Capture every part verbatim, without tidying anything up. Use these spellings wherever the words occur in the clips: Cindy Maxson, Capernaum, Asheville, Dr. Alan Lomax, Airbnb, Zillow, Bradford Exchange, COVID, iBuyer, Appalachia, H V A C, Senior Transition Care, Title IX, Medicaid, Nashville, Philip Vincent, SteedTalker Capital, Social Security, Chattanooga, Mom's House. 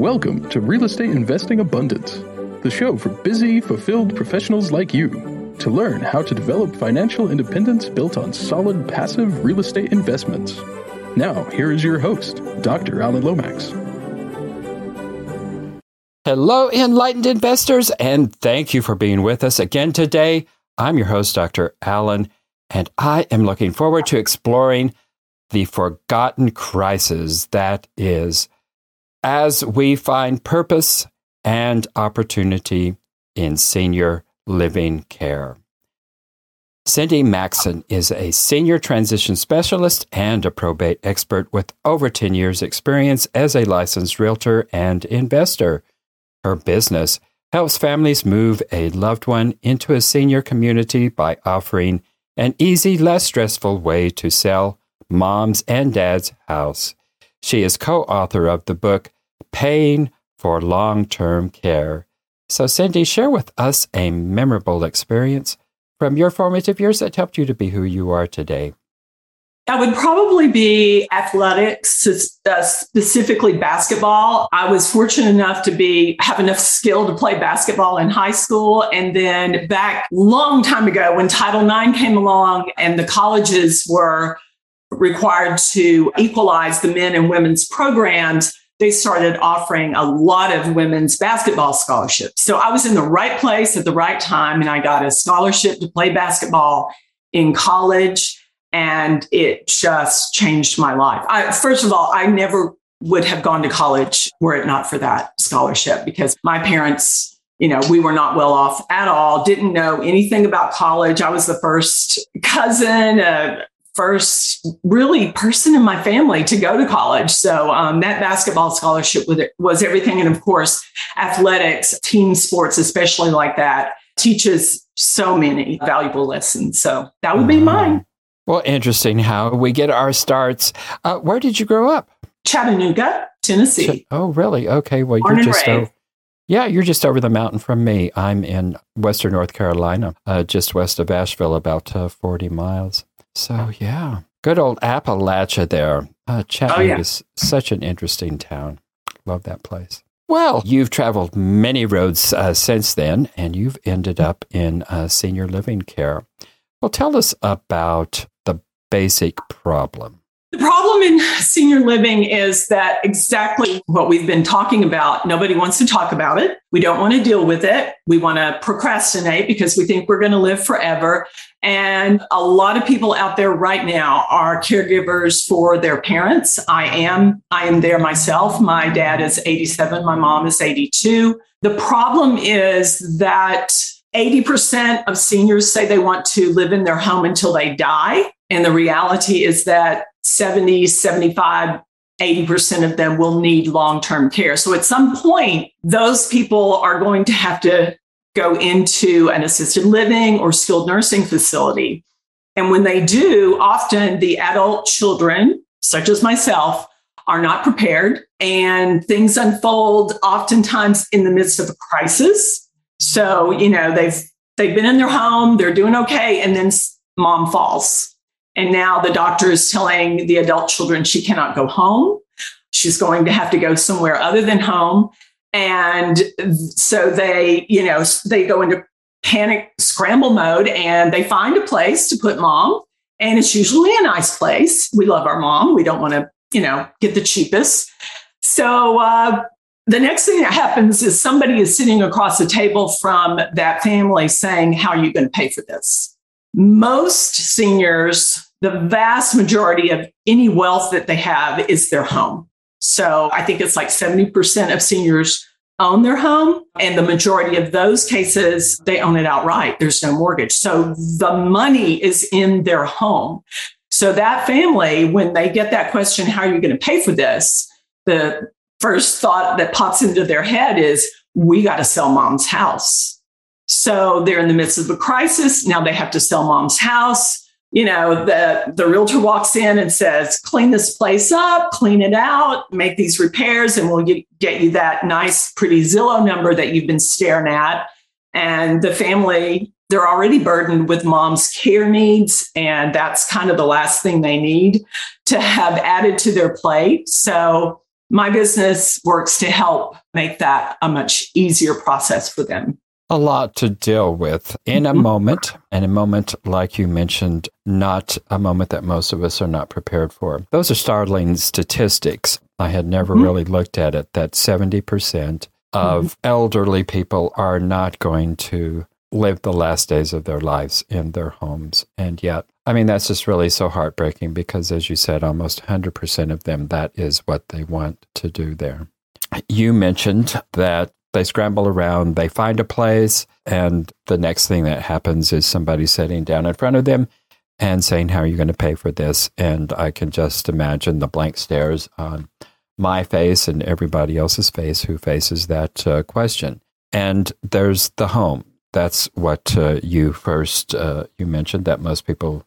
Welcome to Real Estate Investing Abundance, the show for busy, fulfilled professionals like you to learn how to develop financial independence built on solid, passive real estate investments. Now, here is your host, Doctor Alan Lomax. Hello, enlightened investors, and thank you for being with us again today. I'm your host, Doctor Alan, and I am looking forward to exploring the forgotten crisis that is as we find purpose and opportunity in senior living care. Cindy Maxson is a senior transition specialist and a probate expert with over ten years experience as a licensed realtor and investor. Her business helps families move a loved one into a senior community by offering an easy, less stressful way to sell mom's and dad's house. She is co-author of the book, Paying for Long-Term Care. So Cindy, share with us a memorable experience from your formative years that helped you to be who you are today. That would probably be athletics, uh, specifically basketball. I was fortunate enough to be have enough skill to play basketball in high school. And then back long time ago when Title nine came along and the colleges were required to equalize the men and women's programs, they started offering a lot of women's basketball scholarships. So I was in the right place at the right time, and I got a scholarship to play basketball in college, and it just changed my life. I, first of all, I never would have gone to college were it not for that scholarship, because my parents, you know, we were not well off at all, didn't know anything about college. I was the first cousin, uh, first really person in my family to go to college. So um, that basketball scholarship was everything. And of course, athletics, team sports, especially like that, teaches so many valuable lessons. So that would be mine. Well, interesting how we get our starts. Uh, where did you grow up? Chattanooga, Tennessee. Ch- oh, really? Okay. Well, Born you're just over, yeah, you're just over the mountain from me. I'm in Western North Carolina, uh, just west of Asheville, about uh, forty miles. So, yeah, good old Appalachia there. Uh, Chattanooga oh, yeah. is such an interesting town. Love that place. Well, you've traveled many roads uh, since then, and you've ended up in uh, senior living care. Well, tell us about the basic problem. The problem in senior living is that exactly what we've been talking about. Nobody wants to talk about it. We don't want to deal with it. We want to procrastinate because we think we're going to live forever. And a lot of people out there right now are caregivers for their parents. I am. I am there myself. My dad is eighty-seven. My mom is eighty-two. The problem is that eighty percent of seniors say they want to live in their home until they die. And the reality is that seventy, seventy-five, eighty percent of them will need long-term care. So at some point, those people are going to have to go into an assisted living or skilled nursing facility. And when they do, often the adult children, such as myself, are not prepared, and things unfold oftentimes in the midst of a crisis. So, you know, they've they've been in their home, they're doing okay, and then mom falls. And now the doctor is telling the adult children she cannot go home. She's going to have to go somewhere other than home. And so they, you know, they go into panic scramble mode, and they find a place to put mom. And it's usually a nice place. We love our mom. We don't want to, you know, get the cheapest. So uh, the next thing that happens is somebody is sitting across the table from that family saying, how are you going to pay for this? Most seniors, the vast majority of any wealth that they have is their home. So I think it's like seventy percent of seniors own their home. And the majority of those cases, they own it outright. There's no mortgage. So the money is in their home. So that family, when they get that question, how are you going to pay for this? The first thought that pops into their head is, we got to sell mom's house. So they're in the midst of a crisis. Now they have to sell mom's house. You know, the, the realtor walks in and says, clean this place up, clean it out, make these repairs, and we'll get you that nice, pretty Zillow number that you've been staring at. And the family, they're already burdened with mom's care needs, and that's kind of the last thing they need to have added to their plate. So my business works to help make that a much easier process for them. A lot to deal with in a moment, and a moment, like you mentioned, not a moment that most of us are not prepared for. Those are startling statistics. I had never mm-hmm. really looked at it, that seventy percent of mm-hmm. elderly people are not going to live the last days of their lives in their homes. And yet, I mean, that's just really so heartbreaking because, as you said, almost one hundred percent of them, that is what they want to do there. You mentioned that they scramble around, they find a place, and the next thing that happens is somebody sitting down in front of them and saying, how are you going to pay for this? And I can just imagine the blank stares on my face and everybody else's face who faces that uh, question. And there's the home. That's what uh, you first, uh, you mentioned that most people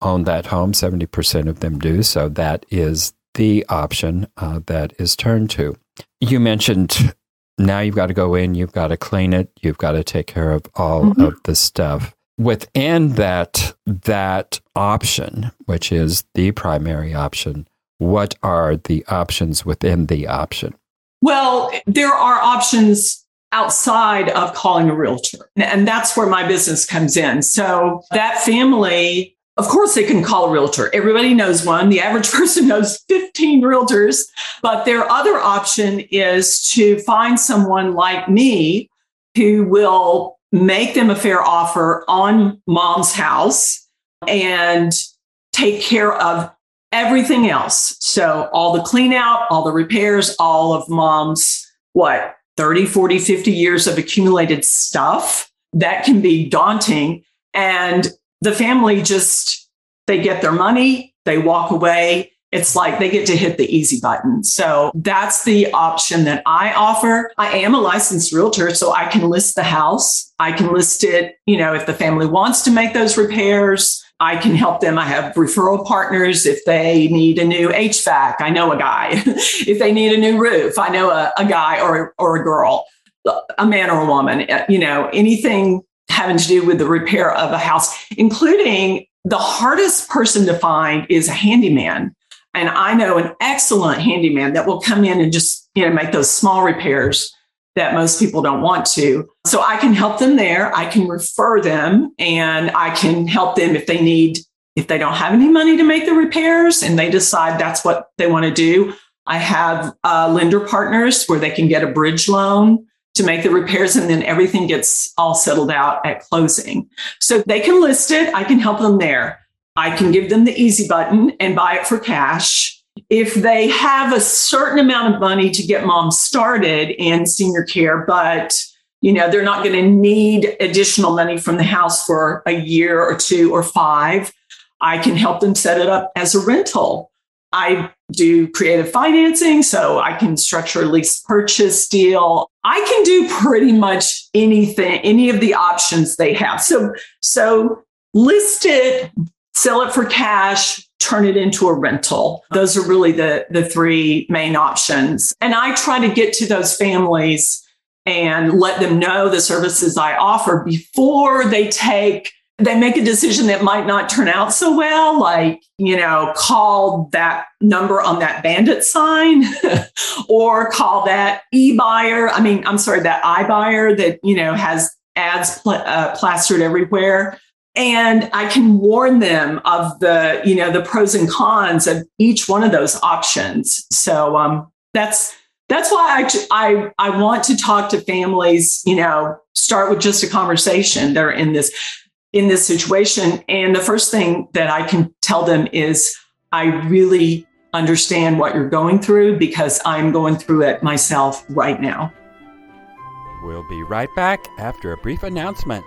own that home, seventy percent of them do. So that is the option uh, that is turned to. You mentioned now you've got to go in, you've got to clean it, you've got to take care of all mm-hmm. of the stuff. Within that that option, which is the primary option, what are the options within the option? Well, there are options outside of calling a realtor, and that's where my business comes in. So that family, of course, they can call a realtor. Everybody knows one. The average person knows fifteen realtors. But their other option is to find someone like me who will make them a fair offer on Mom's House and take care of everything else. So all the clean out, all the repairs, all of Mom's, what, thirty, forty, fifty years of accumulated stuff. That can be daunting. And the family just, they get their money, they walk away. It's like they get to hit the easy button. So that's the option that I offer. I am a licensed realtor, so I can list the house. I can list it, you know, if the family wants to make those repairs, I can help them. I have referral partners. If they need a new H V A C, I know a guy. If they need a new roof, I know a, a guy or, or a girl, a man or a woman, you know, anything having to do with the repair of a house, including the hardest person to find is a handyman. And I know an excellent handyman that will come in and just, you know, make those small repairs that most people don't want to. So I can help them there. I can refer them, and I can help them if they need, if they don't have any money to make the repairs and they decide that's what they want to do. I have uh, lender partners where they can get a bridge loan to make the repairs, and then everything gets all settled out at closing. So they can list it. I can help them there. I can give them the easy button and buy it for cash. If they have a certain amount of money to get Mom started in senior care, but you know they're not going to need additional money from the house for a year or two or five, I can help them set it up as a rental. I do creative financing, so I can structure a lease purchase deal. I can do pretty much anything, any of the options they have. So, so list it, sell it for cash, turn it into a rental. Those are really the, the three main options. And I try to get to those families and let them know the services I offer before they take They make a decision that might not turn out so well, like, you know, call that number on that bandit sign or call that e-buyer. I mean, I'm sorry, that iBuyer that, you know, has ads pl- uh, plastered everywhere. And I can warn them of the, you know, the pros and cons of each one of those options. So um, that's that's why I, I, I want to talk to families, you know, start with just a conversation. They're in this. in this situation. And the first thing that I can tell them is, I really understand what you're going through because I'm going through it myself right now. We'll be right back after a brief announcement.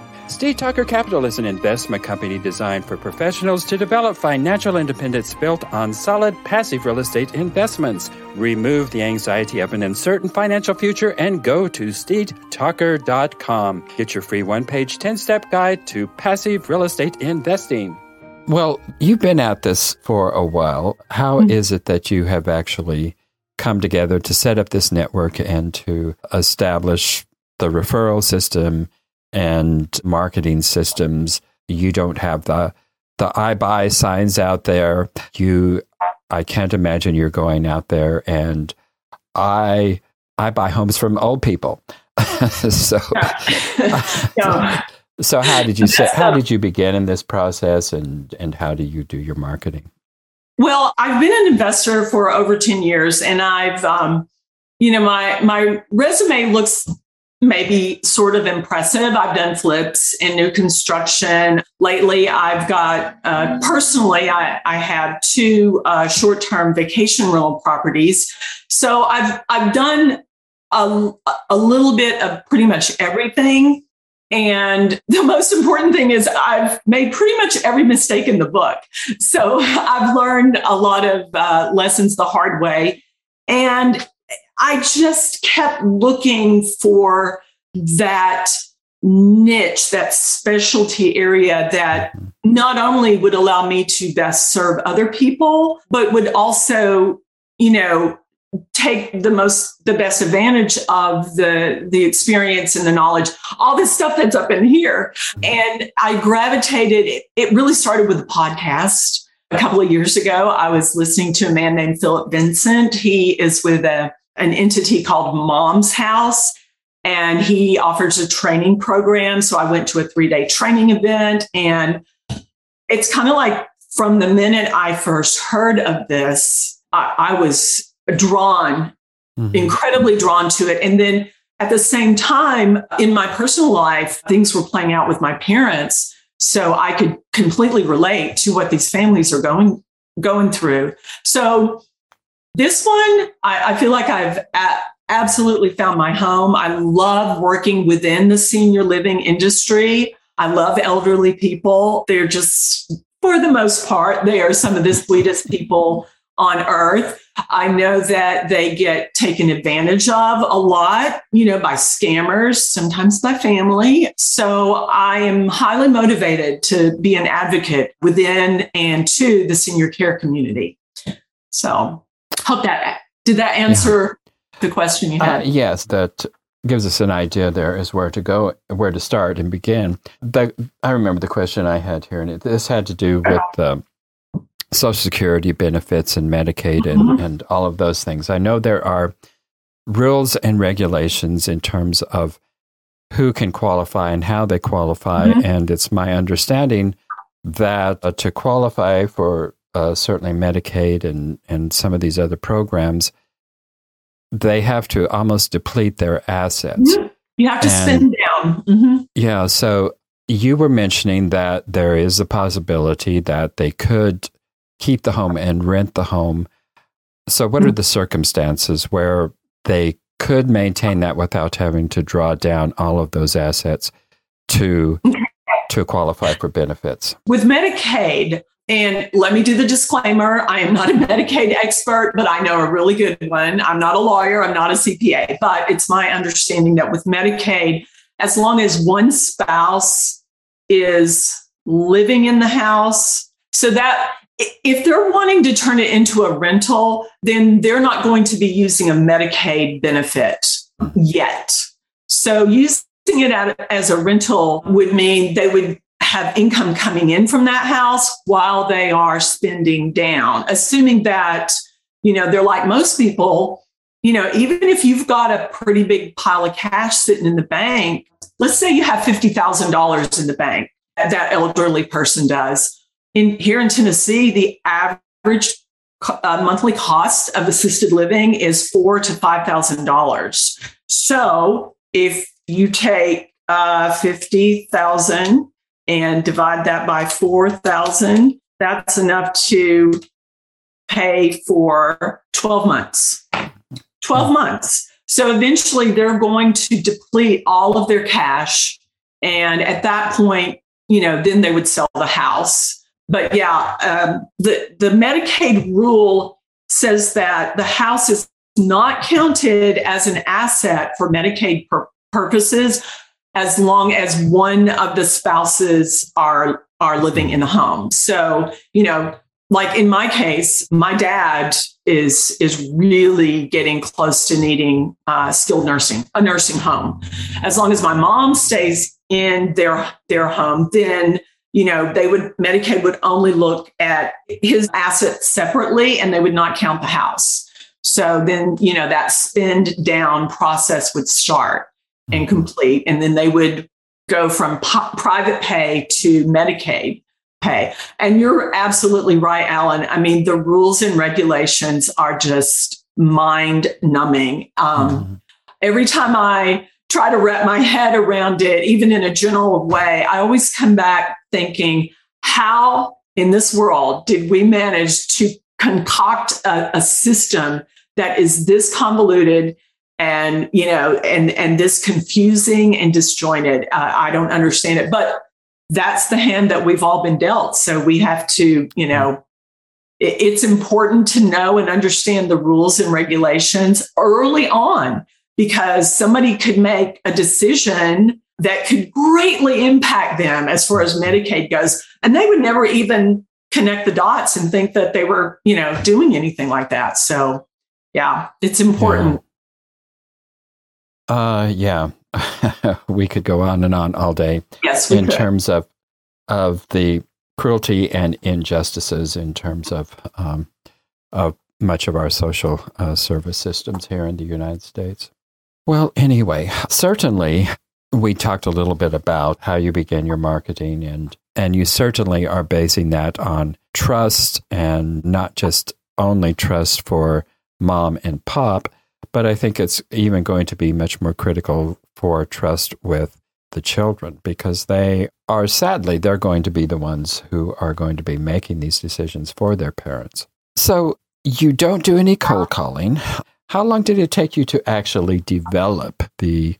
SteedTalker Capital is an investment company designed for professionals to develop financial independence built on solid passive real estate investments. Remove the anxiety of an uncertain financial future and go to steed talker dot com. Get your free one-page ten-step guide to passive real estate investing. Well, you've been at this for a while. How mm-hmm. is it that you have actually come together to set up this network and to establish the referral system and marketing systems? You don't have the the I buy signs out there. You, I can't imagine you're going out there and I I buy homes from old people. so, so, so how did you say, how did you begin in this process, and and how do you do your marketing? Well, I've been an investor for over ten years, and I've um, you know my my resume looks maybe sort of impressive. I've done flips and new construction. Lately, I've got, uh, personally, I, I have two uh, short-term vacation rental properties. So I've I've done a, a little bit of pretty much everything. And the most important thing is I've made pretty much every mistake in the book. So I've learned a lot of uh, lessons the hard way. And I just kept looking for that niche, that specialty area that not only would allow me to best serve other people, but would also, you know, take the most, the best advantage of the, the experience and the knowledge, all this stuff that's up in here. And I gravitated, it really started with a podcast. A couple of years ago, I was listening to a man named Philip Vincent. He is with a an entity called Mom's House, and he offers a training program. So I went to a three-day training event, and it's kind of like from the minute I first heard of this, I, I was drawn, mm-hmm. incredibly drawn to it. And then at the same time, in my personal life, things were playing out with my parents. So I could completely relate to what these families are going, going through. So this one, I, I feel like I've a- absolutely found my home. I love working within the senior living industry. I love elderly people. They're just, for the most part, they are some of the sweetest people on earth. I know that they get taken advantage of a lot, you know, by scammers, sometimes by family. So I am highly motivated to be an advocate within and to the senior care community. So hope that, did that answer yeah. the question you had? Uh, yes, that gives us an idea there as where to go, where to start and begin. The, I remember the question I had here, and it, this had to do with um, Social Security benefits and Medicaid and, mm-hmm. and all of those things. I know there are rules and regulations in terms of who can qualify and how they qualify. Mm-hmm. And it's my understanding that uh, to qualify for Uh, certainly Medicaid and, and some of these other programs, they have to almost deplete their assets. Mm-hmm. You have to and, spend down. Mm-hmm. Yeah. So you were mentioning that there is a possibility that they could keep the home and rent the home. So what mm-hmm. are the circumstances where they could maintain that without having to draw down all of those assets to, okay. to qualify for benefits? With Medicaid, and let me do the disclaimer. I am not a Medicaid expert, but I know a really good one. I'm not a lawyer. I'm not a C P A, but it's my understanding that with Medicaid, as long as one spouse is living in the house, so that if they're wanting to turn it into a rental, then they're not going to be using a Medicaid benefit yet. So using it as a rental would mean they would have income coming in from that house while they are spending down, assuming that, you know, they're like most people, you know, even if you've got a pretty big pile of cash sitting in the bank, let's say you have fifty thousand dollars in the bank, that elderly person does. In here in Tennessee, the average uh, monthly cost of assisted living is four to five thousand dollars. So if you take uh, fifty thousand and divide that by four thousand, that's enough to pay for twelve months. So eventually they're going to deplete all of their cash. And at that point, you know, then they would sell the house. But yeah, um, the, the Medicaid rule says that the house is not counted as an asset for Medicaid pur- purposes as long as one of the spouses are are living in the home. So, you know, like in my case, my dad is is really getting close to needing uh, skilled nursing, a nursing home. As long as my mom stays in their their home, then, you know, they would, Medicaid would only look at his assets separately and they would not count the house. So then, you know, that spend down process would start and complete. And then they would go from po- private pay to Medicaid pay. And you're absolutely right, Alan. I mean, the rules and regulations are just mind numbing. Um, mm-hmm. Every time I try to wrap my head around it, even in a general way, I always come back thinking, how in this world did we manage to concoct a, a system that is this convoluted and, you know, and, and this confusing and disjointed? Uh, I don't understand it, but that's the hand that we've all been dealt. So we have to, you know, it, it's important to know and understand the rules and regulations early on, because somebody could make a decision that could greatly impact them as far as Medicaid goes. And they would never even connect the dots and think that they were, you know, doing anything like that. So yeah, it's important. Yeah. Uh, yeah. We could go on and on all day. Yes, we in could. terms of of the cruelty and injustices in terms of um, of much of our social uh, service systems here in the United States. Well, anyway, certainly we talked a little bit about how you begin your marketing, and and you certainly are basing that on trust, and not just only trust for mom and pop, but I think it's even going to be much more critical for trust with the children, because they are, sadly, they're going to be the ones who are going to be making these decisions for their parents. So you don't do any cold calling. How long did it take you to actually develop the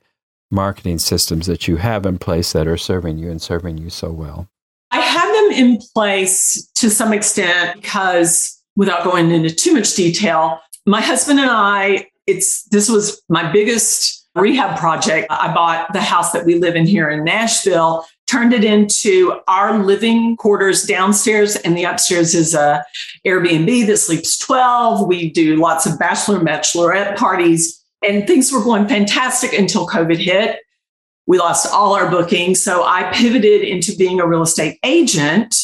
marketing systems that you have in place that are serving you and serving you so well? I had them in place to some extent because, without going into too much detail, my husband and I, it's this was my biggest rehab project. I bought the house that we live in here in Nashville, turned it into our living quarters downstairs, and the upstairs is a Airbnb that sleeps twelve. We do lots of bachelor and bachelorette parties, and things were going fantastic until COVID hit. We lost all our bookings. So I pivoted into being a real estate agent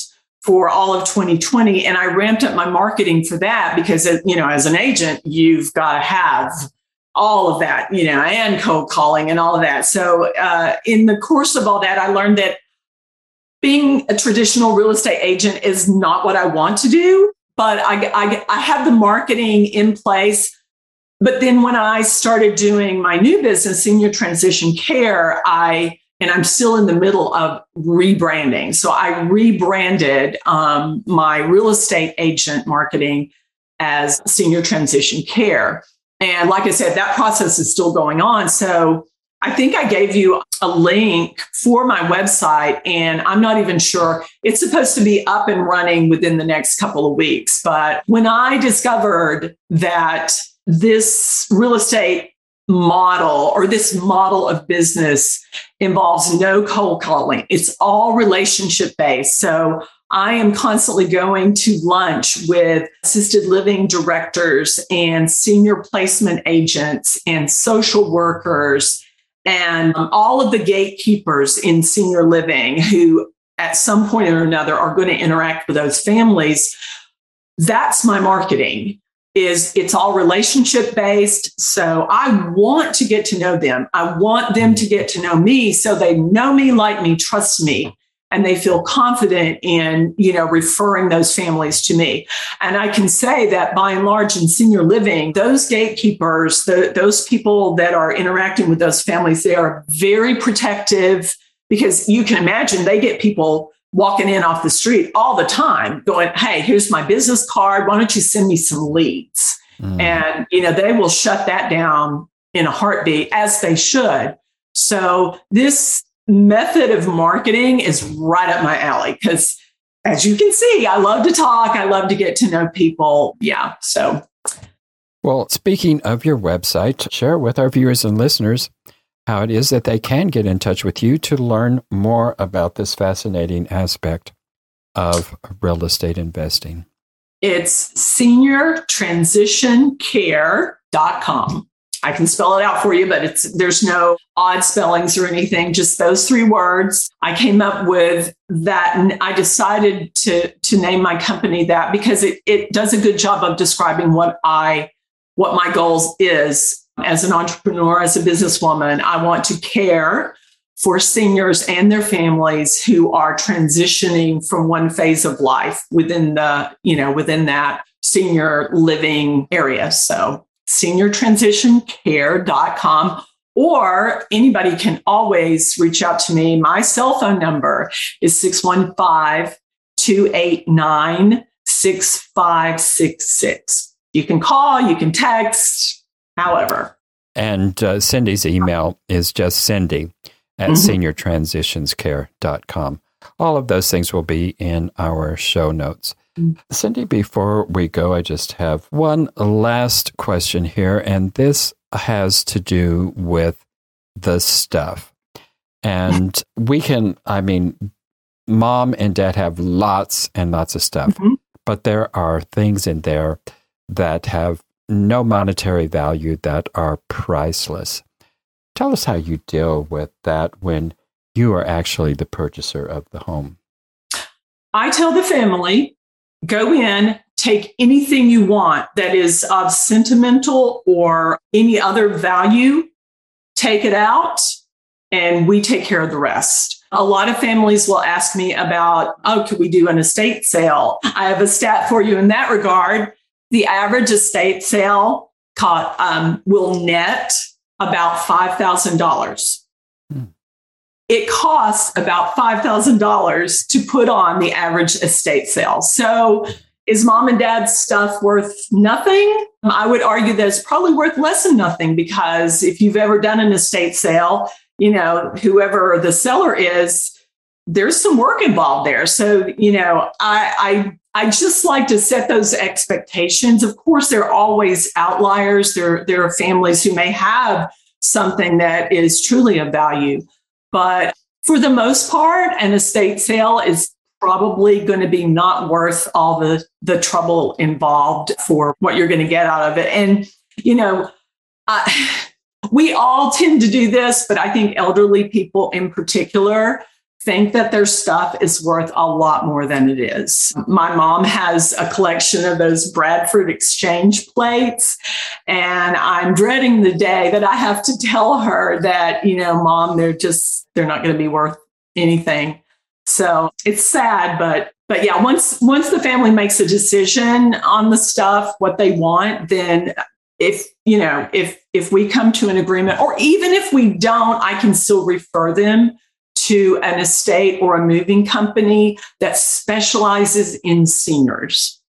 for all of twenty twenty. And I ramped up my marketing for that because, you know, as an agent, you've got to have all of that, you know, and cold calling and all of that. So uh, in the course of all that, I learned that being a traditional real estate agent is not what I want to do, but I, I, I had the marketing in place. But then when I started doing my new business, Senior Transition Care, I, and I'm still in the middle of rebranding. So I rebranded um, my real estate agent marketing as Senior Transition Care. And like I said, that process is still going on. So I think I gave you a link for my website, and I'm not even sure. It's supposed to be up and running within the next couple of weeks. But when I discovered that this real estate model or this model of business involves no cold calling, it's all relationship based. So I am constantly going to lunch with assisted living directors and senior placement agents and social workers and all of the gatekeepers in senior living who at some point or another are going to interact with those families. That's my marketing. Is it's all relationship based. So I want to get to know them. I want them to get to know me so they know me, like me, trust me. And they feel confident in, you know, referring those families to me. And I can say that by and large in senior living, those gatekeepers, the, those people that are interacting with those families, they are very protective, because you can imagine they get people walking in off the street all the time going, hey, here's my business card. Why don't you send me some leads? Mm. And, you know, they will shut that down in a heartbeat, as they should. So this method of marketing is right up my alley because, as you can see, I love to talk. I love to get to know people. Yeah. So, well, speaking of your website, share with our viewers and listeners how it is that they can get in touch with you to learn more about this fascinating aspect of real estate investing? It's senior transition care dot com. I can spell it out for you, but it's there's no odd spellings or anything, just those three words. I came up with that, and I decided to, to name my company that because it, it does a good job of describing what I what my goals is as an entrepreneur, as a businesswoman. I want to care for seniors and their families who are transitioning from one phase of life within the, you know, within that senior living area. So senior transition care dot com, or anybody can always reach out to me. My cell phone number is six one five, two eight nine, six five six six. You can call, you can text, however. And uh, Cindy's email is just Cindy at mm-hmm. senior transitions care dot com. All of those things will be in our show notes. Cindy, before we go, I just have one last question here, and this has to do with the stuff. And we can, I mean, mom and dad have lots and lots of stuff, mm-hmm. but there are things in there that have no monetary value that are priceless. Tell us how you deal with that when you are actually the purchaser of the home. I tell the family, go in, take anything you want that is of sentimental or any other value, take it out, and we take care of the rest. A lot of families will ask me about, oh, could we do an estate sale? I have a stat for you in that regard. The average estate sale caught, um, will net about five thousand dollars. Hmm. It costs about five thousand dollars to put on the average estate sale. So is mom and dad's stuff worth nothing? I would argue that it's probably worth less than nothing, because if you've ever done an estate sale, you know, whoever the seller is, there's some work involved there. So, you know, I I, I just like to set those expectations. Of course, there are always outliers. There, there are families who may have something that is truly of value. But for the most part, an estate sale is probably going to be not worth all the, the trouble involved for what you're going to get out of it. And, you know, uh, we all tend to do this, but I think elderly people in particular think that their stuff is worth a lot more than it is. My mom has a collection of those Bradford Exchange plates, and I'm dreading the day that I have to tell her that, you know, mom, they're just, they're not going to be worth anything. So it's sad, but, but yeah, once, once the family makes a decision on the stuff, what they want, then if, you know, if, if we come to an agreement, or even if we don't, I can still refer them to an estate or a moving company that specializes in seniors.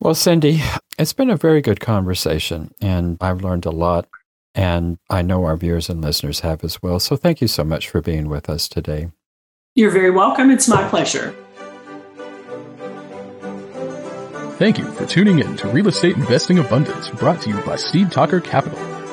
Well, Cindy, it's been a very good conversation, and I've learned a lot, and I know our viewers and listeners have as well. So thank you so much for being with us today. You're very welcome. It's my pleasure. Thank you for tuning in to Real Estate Investing Abundance, brought to you by SteedTalker Capital,